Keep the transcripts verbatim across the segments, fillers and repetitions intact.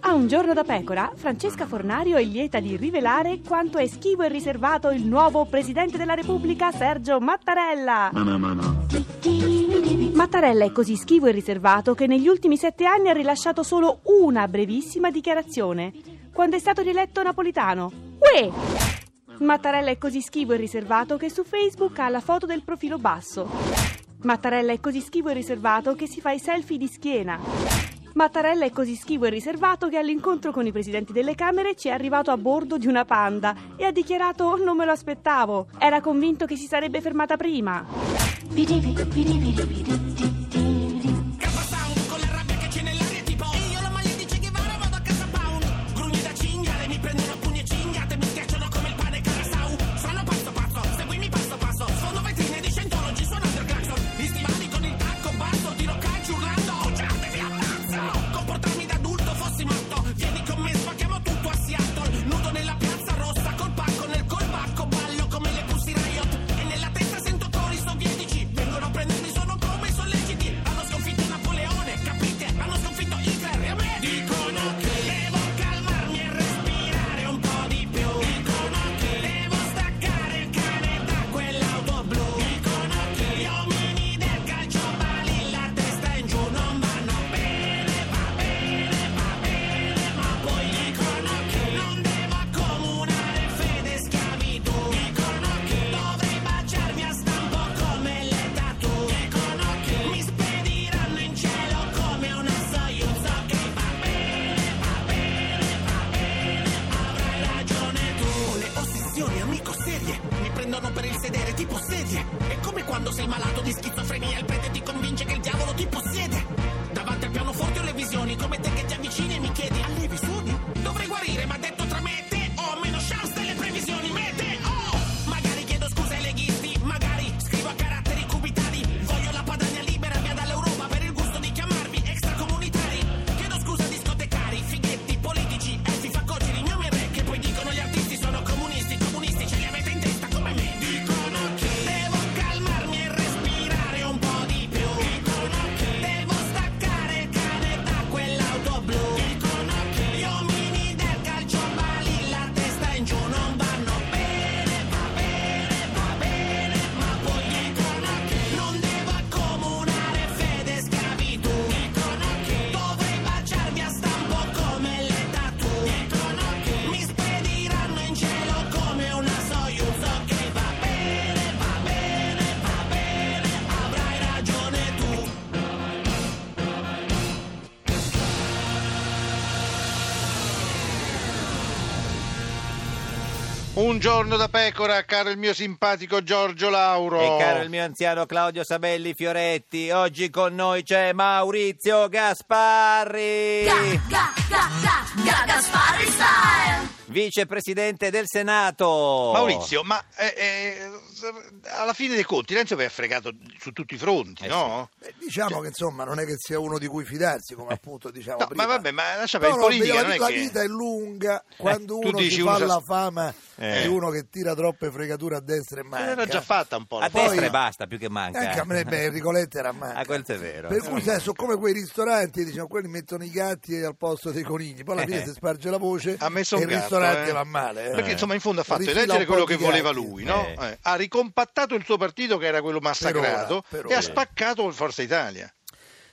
A Un giorno da pecora, Francesca Fornario è lieta di rivelare quanto è schivo e riservato il nuovo Presidente della Repubblica, Sergio Mattarella. Mattarella è così schivo e riservato che negli ultimi sette anni ha rilasciato solo una brevissima dichiarazione, quando è stato rieletto Napolitano. Uè! Mattarella è così schivo e riservato che su Facebook ha la foto del profilo basso. Mattarella è così schivo e riservato che si fa i selfie di schiena. Mattarella è così schivo e riservato che all'incontro con i presidenti delle Camere ci è arrivato a bordo di una Panda e ha dichiarato: non me lo aspettavo, era convinto che si sarebbe fermata prima. È come quando sei malato di schizofrenia, il prete ti convince che il diavolo ti possiede. Davanti al pianoforte ho le visioni, come te che ti avvicini e mi chiedi: allevi sudi? Dovrei guarire, ma detto tra me e te ho meno chance delle previsioni mete. Oh, magari chiedo scusa ai leghisti, magari scrivo a caratteri cubitali. Voglio la Padania libera via dall'Europa, per il gusto di chiamarvi extracomunitari. Chiedo scusa a discotecari, fighetti, politici, elfi, faccocci, ignomi e re, che poi dicono gli artisti sono comunisti. Comunisti ce li avete in testa come me. Dicono che Un giorno da pecora, caro il mio simpatico Giorgio Lauro. E caro il mio anziano Claudio Sabelli Fioretti. Oggi con noi c'è Maurizio Gasparri. Ga, ga, ga, ga, ga, Gasparri style. Vicepresidente del Senato. Maurizio, ma eh, eh, alla fine dei conti Renzo vi ha fregato su tutti i fronti, eh, no? Sì. Beh, diciamo che insomma non è che sia uno di cui fidarsi, come appunto diciamo no, prima. Ma vabbè, ma lascia per no, politica, non è che la vita è lunga, quando eh, uno si fa usa... la fama eh. di uno che tira troppe fregature a destra e manca. Era già fatta un po'. La a poi, destra e basta, più che manca. Anche a me, beh, Enrico Letta era manca. Ah, questo è vero. Per cui sai, sono come quei ristoranti, diciamo, quelli mettono i gatti al posto dei conigli, poi alla fine eh. si sparge la voce. Ha messo un gatto. Eh. Va male, eh. Perché insomma in fondo ha fatto Rifila eleggere quello che voleva lui, no? eh. Eh. Ha ricompattato il suo partito, che era quello massacrato, per ora, per e ora. ha spaccato Forza Italia.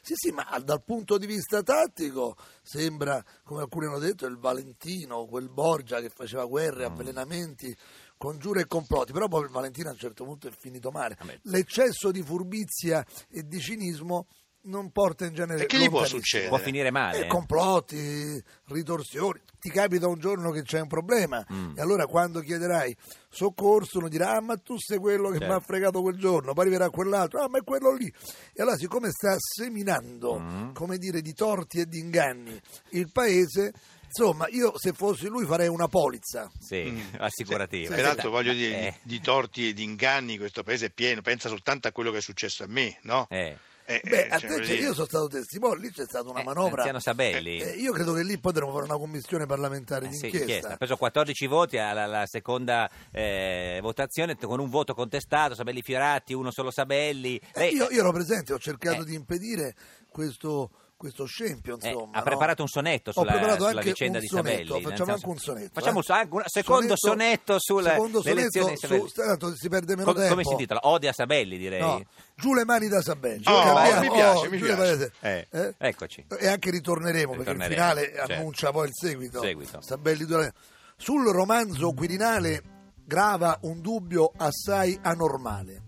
Sì, sì, ma dal punto di vista tattico sembra, come alcuni hanno detto, il Valentino, quel Borgia che faceva guerre, mm. avvelenamenti, congiure e complotti, però poi il Valentino a un certo punto è finito male. L'eccesso di furbizia e di cinismo non porta in genere. E che gli può succedere? Può finire male. Eh, complotti, ritorsioni. Ti capita un giorno che c'è un problema mm. e allora quando chiederai soccorso uno dirà: ah, ma tu sei quello che certo. mi ha fregato quel giorno. Poi arriverà quell'altro: ah, ma è quello lì. E allora, siccome sta seminando, mm. come dire, di torti e di inganni il paese, insomma, io se fossi lui farei una polizza. Sì, mm. assicurativa. Sì, peraltro voglio dire, eh. di, di torti e di inganni questo paese è pieno. Pensa soltanto a quello che è successo a me, no? Eh. Eh, Beh, a te, cioè, io sono stato testimone, lì c'è stata una eh, manovra. Anziano Sabelli. Eh, io credo che lì potremmo fare una commissione parlamentare eh, d'inchiesta. Sì, ha preso quattordici voti alla, alla seconda eh, votazione, con un voto contestato, Sabelli Fioretti, uno solo Sabelli. Lei... Eh, io, io ero presente, ho cercato eh. di impedire questo questo scempio, insomma, eh, ha preparato no? un sonetto sulla, preparato sulla vicenda di Sabelli. Sonetto, facciamo anche un sonetto. Facciamo eh? anche un secondo sonetto, sonetto sull'elezione su, tanto si perde meno Co- tempo. Come si intitola? Odia Sabelli, direi. No. Giù le mani da Sabelli. Oh, oh, mi piace, oh, mi piace. Eh, eh? Eccoci. E anche ritorneremo, perché il finale certo. annuncia poi il seguito. seguito. Sabelli durante... Sul romanzo Quirinale grava un dubbio assai anormale.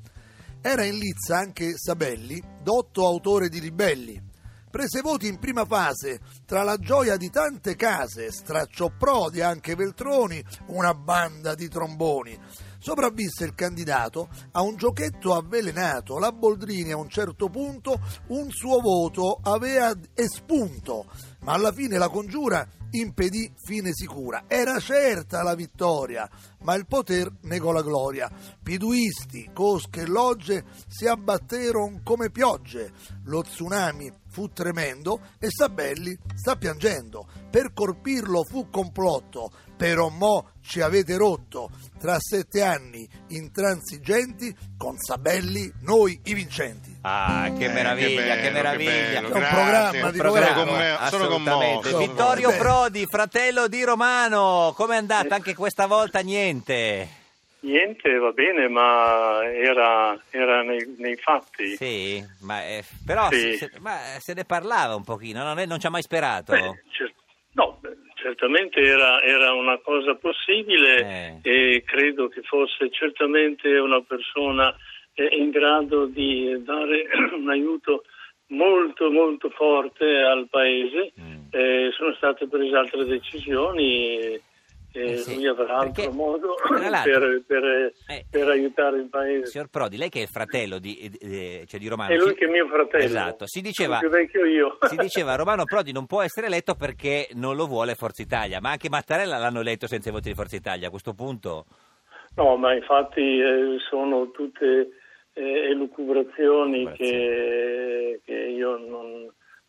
Era in lizza anche Sabelli, dotto autore di Ribelli. Prese voti in prima fase, tra la gioia di tante case, stracciò Prodi, anche Veltroni, una banda di tromboni. Sopravvisse il candidato a un giochetto avvelenato, la Boldrini a un certo punto un suo voto aveva espunto, ma alla fine la congiura impedì fine sicura. Era certa la vittoria, ma il poter negò la gloria. Piduisti, cosche e logge si abbatteron come piogge, lo tsunami fu tremendo e Sabelli sta piangendo. Per colpirlo fu complotto, però mo ci avete rotto. Tra sette anni intransigenti, con Sabelli noi i vincenti. Ah, che meraviglia, eh, che, bello, che meraviglia. Che bello, è un grazie, programma di programma. Sono commosso. Vittorio Prodi, fratello di Romano, com'è andata? Anche questa volta niente. Niente, va bene, ma era, era nei, nei fatti. Sì, ma eh, però sì. Se, ma se ne parlava un pochino, non, è, non ci ha mai sperato. Beh, cer- no, beh, certamente era, era una cosa possibile eh. e credo che fosse certamente una persona in grado di dare un aiuto molto molto forte al paese. Mm. Eh, sono state prese altre decisioni e eh sì, lui avrà altro modo per, per, eh, per aiutare il paese. Signor Prodi, lei che è il fratello di, eh, cioè di Romano, è lui si... che è mio fratello, esatto, si diceva, più vecchio io. Si diceva Romano Prodi non può essere eletto perché non lo vuole Forza Italia, ma anche Mattarella l'hanno eletto senza i voti di Forza Italia a questo punto. No, ma infatti eh, sono tutte eh, elucubrazioni che, che io non,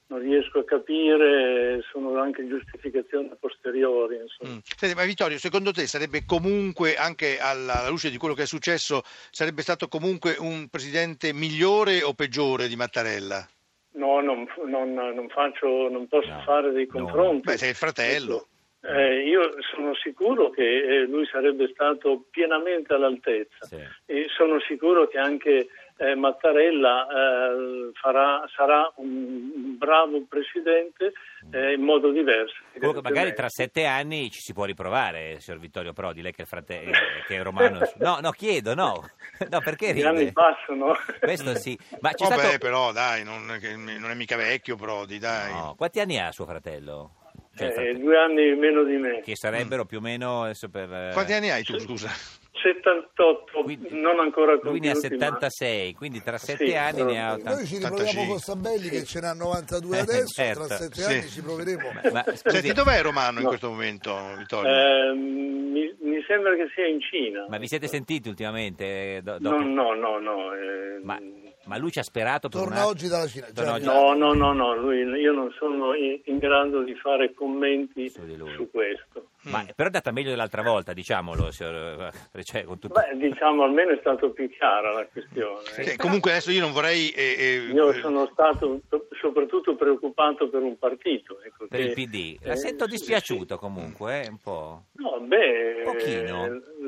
non riesco a capire, sono anche giustificazioni posteriori. Mm. Senti, ma Vittorio, secondo te sarebbe comunque, anche alla luce di quello che è successo, sarebbe stato comunque un presidente migliore o peggiore di Mattarella? No, non, non, non faccio, non posso no. fare dei confronti. No. Beh, sei il fratello. Eh, io sono sicuro che eh, lui sarebbe stato pienamente all'altezza, sì. E sono sicuro che anche eh, Mattarella eh, farà, sarà un bravo presidente eh, in modo diverso. Comunque magari tra sette anni ci si può riprovare, signor Vittorio Prodi, lei che è, frate- che è romano. No, no, chiedo, no, no perché ride? Gli anni passano. Questo sì. Ma c'è Vabbè, stato... però dai, non, non è mica vecchio Prodi, dai. No. Quanti anni ha suo fratello? Cioè, eh, due anni meno di me, che sarebbero mm. più o meno adesso per... Quanti anni hai tu, scusa? settantotto, quindi, non ancora compiuti. Lui ne ha settantasei, ma... quindi tra sette sì, anni ne ha ottanta. Noi ci riproviamo con Sabelli, sì, che ce n'ha novantadue adesso, certo. Tra sette sì. anni ci proveremo. Ma, senti, dov'è Romano no. in questo momento, Vittorio? Eh, mi, mi sembra che sia in Cina. Ma vi siete sentiti ultimamente? Do, dopo... No, no, no, no. Eh... Ma... Ma lui ci ha sperato per Torna una... oggi dalla Cina. Cioè, no, no, no, no, lui, io non sono in grado di fare commenti su, su questo. Ma mm. però è andata meglio dell'altra volta, diciamolo. Signor... Cioè, con tutto... Beh, diciamo, almeno è stato più chiara la questione. Sì, eh. Comunque adesso io non vorrei... Eh, eh... Io sono stato soprattutto preoccupato per un partito. Ecco, per che... il P D. La eh, sento dispiaciuto sì. comunque, eh, un po'. No, beh, eh,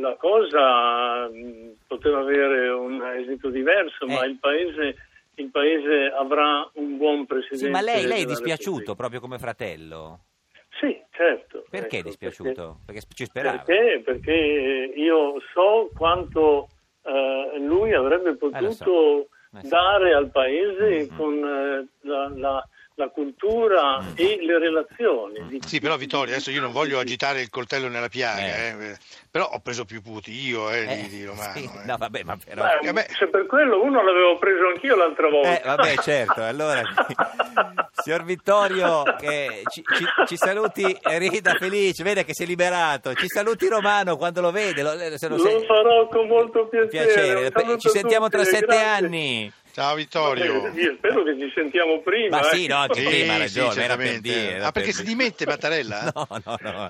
la cosa poteva avere un esito diverso, eh. ma il paese, il paese avrà un buon presidente. Sì, ma lei, lei è dispiaciuto proprio come fratello? Sì, certo. Perché ecco, dispiaciuto? Perché, perché ci speravo. Perché, perché io so quanto eh, lui avrebbe potuto eh, so. dare al paese mm-hmm. con eh, la, la, la cultura mm-hmm. e le relazioni. Mm-hmm. Sì, però Vittorio, adesso io non voglio agitare il coltello nella piaga, eh. Eh, però ho preso più voti io eh, eh, di, di Romano. Sì. Eh. No, vabbè, ma però... Beh, vabbè. Se per quello uno l'avevo preso anch'io l'altra volta. Eh, vabbè, certo, allora... Signor Vittorio, che ci, ci, ci saluti, rida felice, vede che si è liberato. Ci saluti Romano quando lo vede. Lo, se lo, lo sei... farò con molto piacere. piacere. Ci sentiamo tutti, tra sette grazie. anni. Ciao Vittorio. Io spero che ci sentiamo prima. Ma eh. sì, no, sì, prima, sì, ragione, era per dire. Ah, perché per si dimette Mattarella? No, no, no.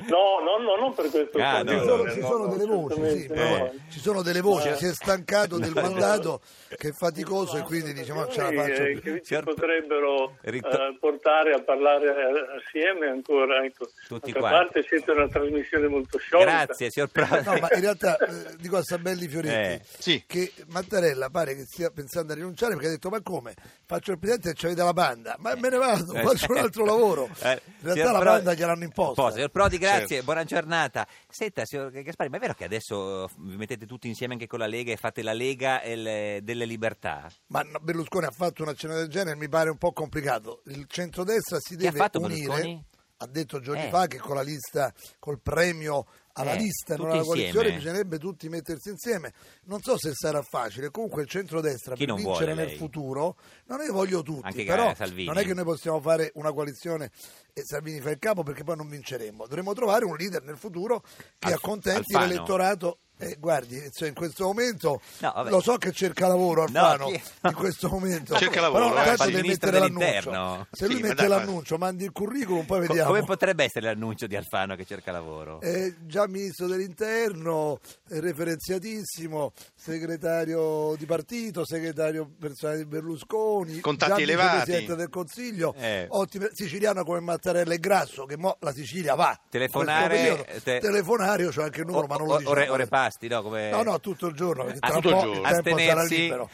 No, no, no, non per questo. Ah, no, no, no, ci sono delle voci, sì, però ci sono delle voci, si è stancato del mandato che è faticoso e quindi diciamo ce la faccio. Che ci potrebbero eh, portare a parlare assieme ancora, ecco. Tutti quanti. A parte siete una trasmissione molto sciolta. Grazie, signor Prodi. No, ma in realtà eh, dico a Sabelli Fioretti eh, sì. che Mattarella pare che stia pensando a rinunciare perché ha detto ma come? Faccio il presidente e ci avete la banda, ma me ne vado, faccio un altro lavoro. In realtà la banda gliel'hanno imposta. Signor Prodi, grazie, sì. buona giornata. Senta, signor Gasparri, ma è vero che adesso vi mettete tutti insieme anche con la Lega e fate la Lega le, delle libertà? Ma no, Berlusconi ha fatto una cena del genere, mi pare un po' complicato. Il centrodestra si deve ha unire, Berlusconi? Ha detto giorni eh. fa che con la lista, col premio alla eh, lista, non alla coalizione, bisognerebbe tutti mettersi insieme. Non so se sarà facile, comunque il centrodestra chi per vincere nel futuro, non ne voglio tutti, anche però non è che noi possiamo fare una coalizione e Salvini fa il capo perché poi non vinceremo. Dovremo trovare un leader nel futuro che Al- accontenti Alfano. L'elettorato. Eh, guardi, cioè in questo momento no, lo so che cerca lavoro Alfano no, chi... in questo momento cerca lavoro, però eh, deve mettere l'annuncio. Se sì, lui mette ma... l'annuncio, mandi il curriculum, poi vediamo. Come potrebbe essere l'annuncio di Alfano che cerca lavoro? Eh, già ministro dell'interno, referenziatissimo, segretario di partito, segretario personale di Berlusconi, contatti elevati, presidente del Consiglio, eh. ottimo siciliano come Mattarella e Grasso, che mo la Sicilia va telefonare periodo, te... telefonare, cioè anche il numero o, ma non lo dice. Ore, ore No, come... no, no, tutto il giorno, perché tra tutto un po' il tempo astenersi... sarà libero.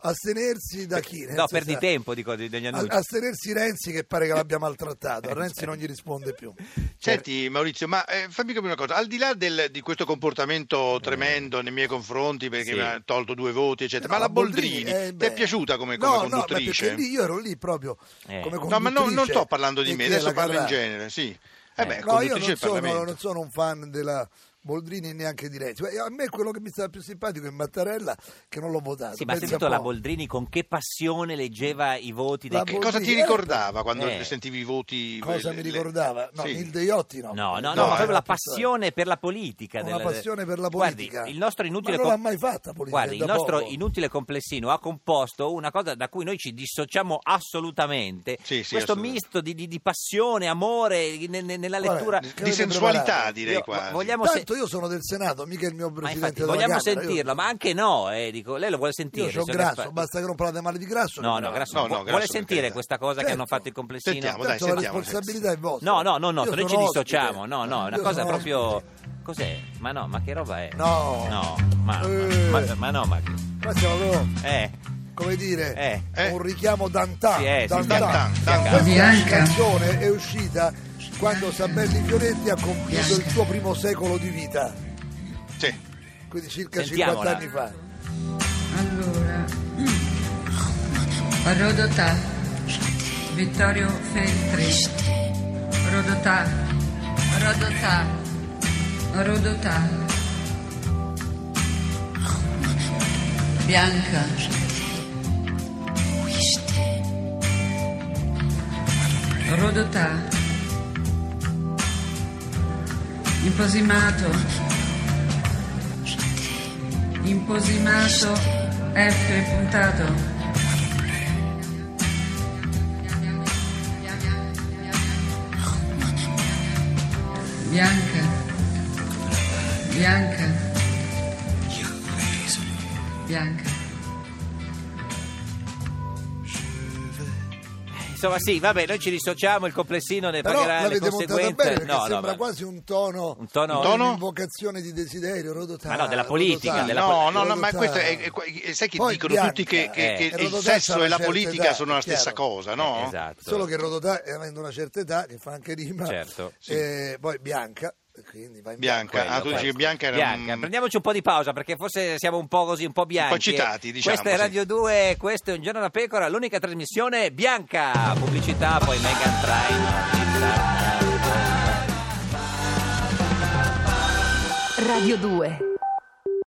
Astenersi da chi? Renzi no, perdi sa... tempo dico, degli annunci. Astenersi Renzi che pare che l'abbia maltrattato, a Renzi non gli risponde più. Senti Maurizio, ma eh, fammi capire una cosa, al di là del, di questo comportamento tremendo nei miei confronti perché sì. mi ha tolto due voti eccetera, no, ma la Boldrini, eh, ti è piaciuta come, come no, conduttrice? No, no, perché io ero lì proprio eh. come conduttrice. No, ma non, non sto parlando di me, adesso parlo cara... in genere, sì. Eh, eh. Beh, no, io non sono, non sono un fan della... Boldrini neanche di Renzi. A me quello che mi sta più simpatico è Mattarella che non l'ho votato. Sì, ma sentito la Boldrini con che passione leggeva i voti dei... Che cosa ti ricordava quando eh. sentivi i voti? Cosa le... mi ricordava? No, sì. il Deiotti no. No, no, no, no proprio la passione per la politica. Una della... passione per la politica. Guardi, il nostro inutile... Ma non l'ha mai fatta politica. Guardi, il nostro poco. inutile complessino ha composto una cosa da cui noi ci dissociamo assolutamente. Sì, sì, questo assolutamente. misto di, di, di passione, amore ne, ne, nella lettura... Guarda, di sensualità direi quasi. Vogliamo sentire... Io sono del Senato, mica il mio presidente della Camera. Vogliamo sentirlo, io... ma anche no, eh, dico, lei lo vuole sentire. Io sono Grasso, fa... basta che non parlate male di Grasso. No, no, Grasso, no, no, Grasso vuole sentire credo. questa cosa certo. che hanno fatto il complessino. Sentiamo, dai, sentiamo, la responsabilità sentiamo. è vostra. No, no, no, no noi ci dissociamo. No, no, una io cosa proprio ospite. Cos'è? Ma no, ma che roba è? No. No, ma eh. ma, ma no, ma che ma siamo Eh come dire, eh. Eh. un richiamo d'antan. Sì, eh, d'antan. Questa canzone è uscita quando Sabelli Fioretti ha compiuto il suo primo secolo di vita, sì. quindi circa cinquanta anni fa. Allora, Rodotà, Vittorio Feltri, Rodotà, Rodotà, Rodotà, Bianca, Rodotà. Imposimato, imposimato, F puntato, bianca, bianca, bianca. Insomma sì, vabbè, noi ci dissociamo, il complessino ne però pagherà le conseguenze. Bene, no, no, sembra ma... quasi un tono, un tono, un tono? un'invocazione di desiderio, Rodotà. Ma no, della politica, Rodotà, della no, po- no, no, ma questo è, è, è sai che poi dicono Bianca, tutti che, che, eh. che il sesso e la politica età, sono la stessa cosa, no? Esatto. Solo che Rodotà avendo una certa età che fa anche rima. Certo. Sì. E poi Bianca Quindi vai in bianca, bianca. Ah, tu dici bianca, era bianca. Un... prendiamoci un po' di pausa perché forse siamo un po' così, un po' bianchi. Un po' citati, diciamo. Questa è Radio sì. due, questo è Un giorno da pecora, l'unica trasmissione bianca. Pubblicità, poi Meghan Trainor. Radio due.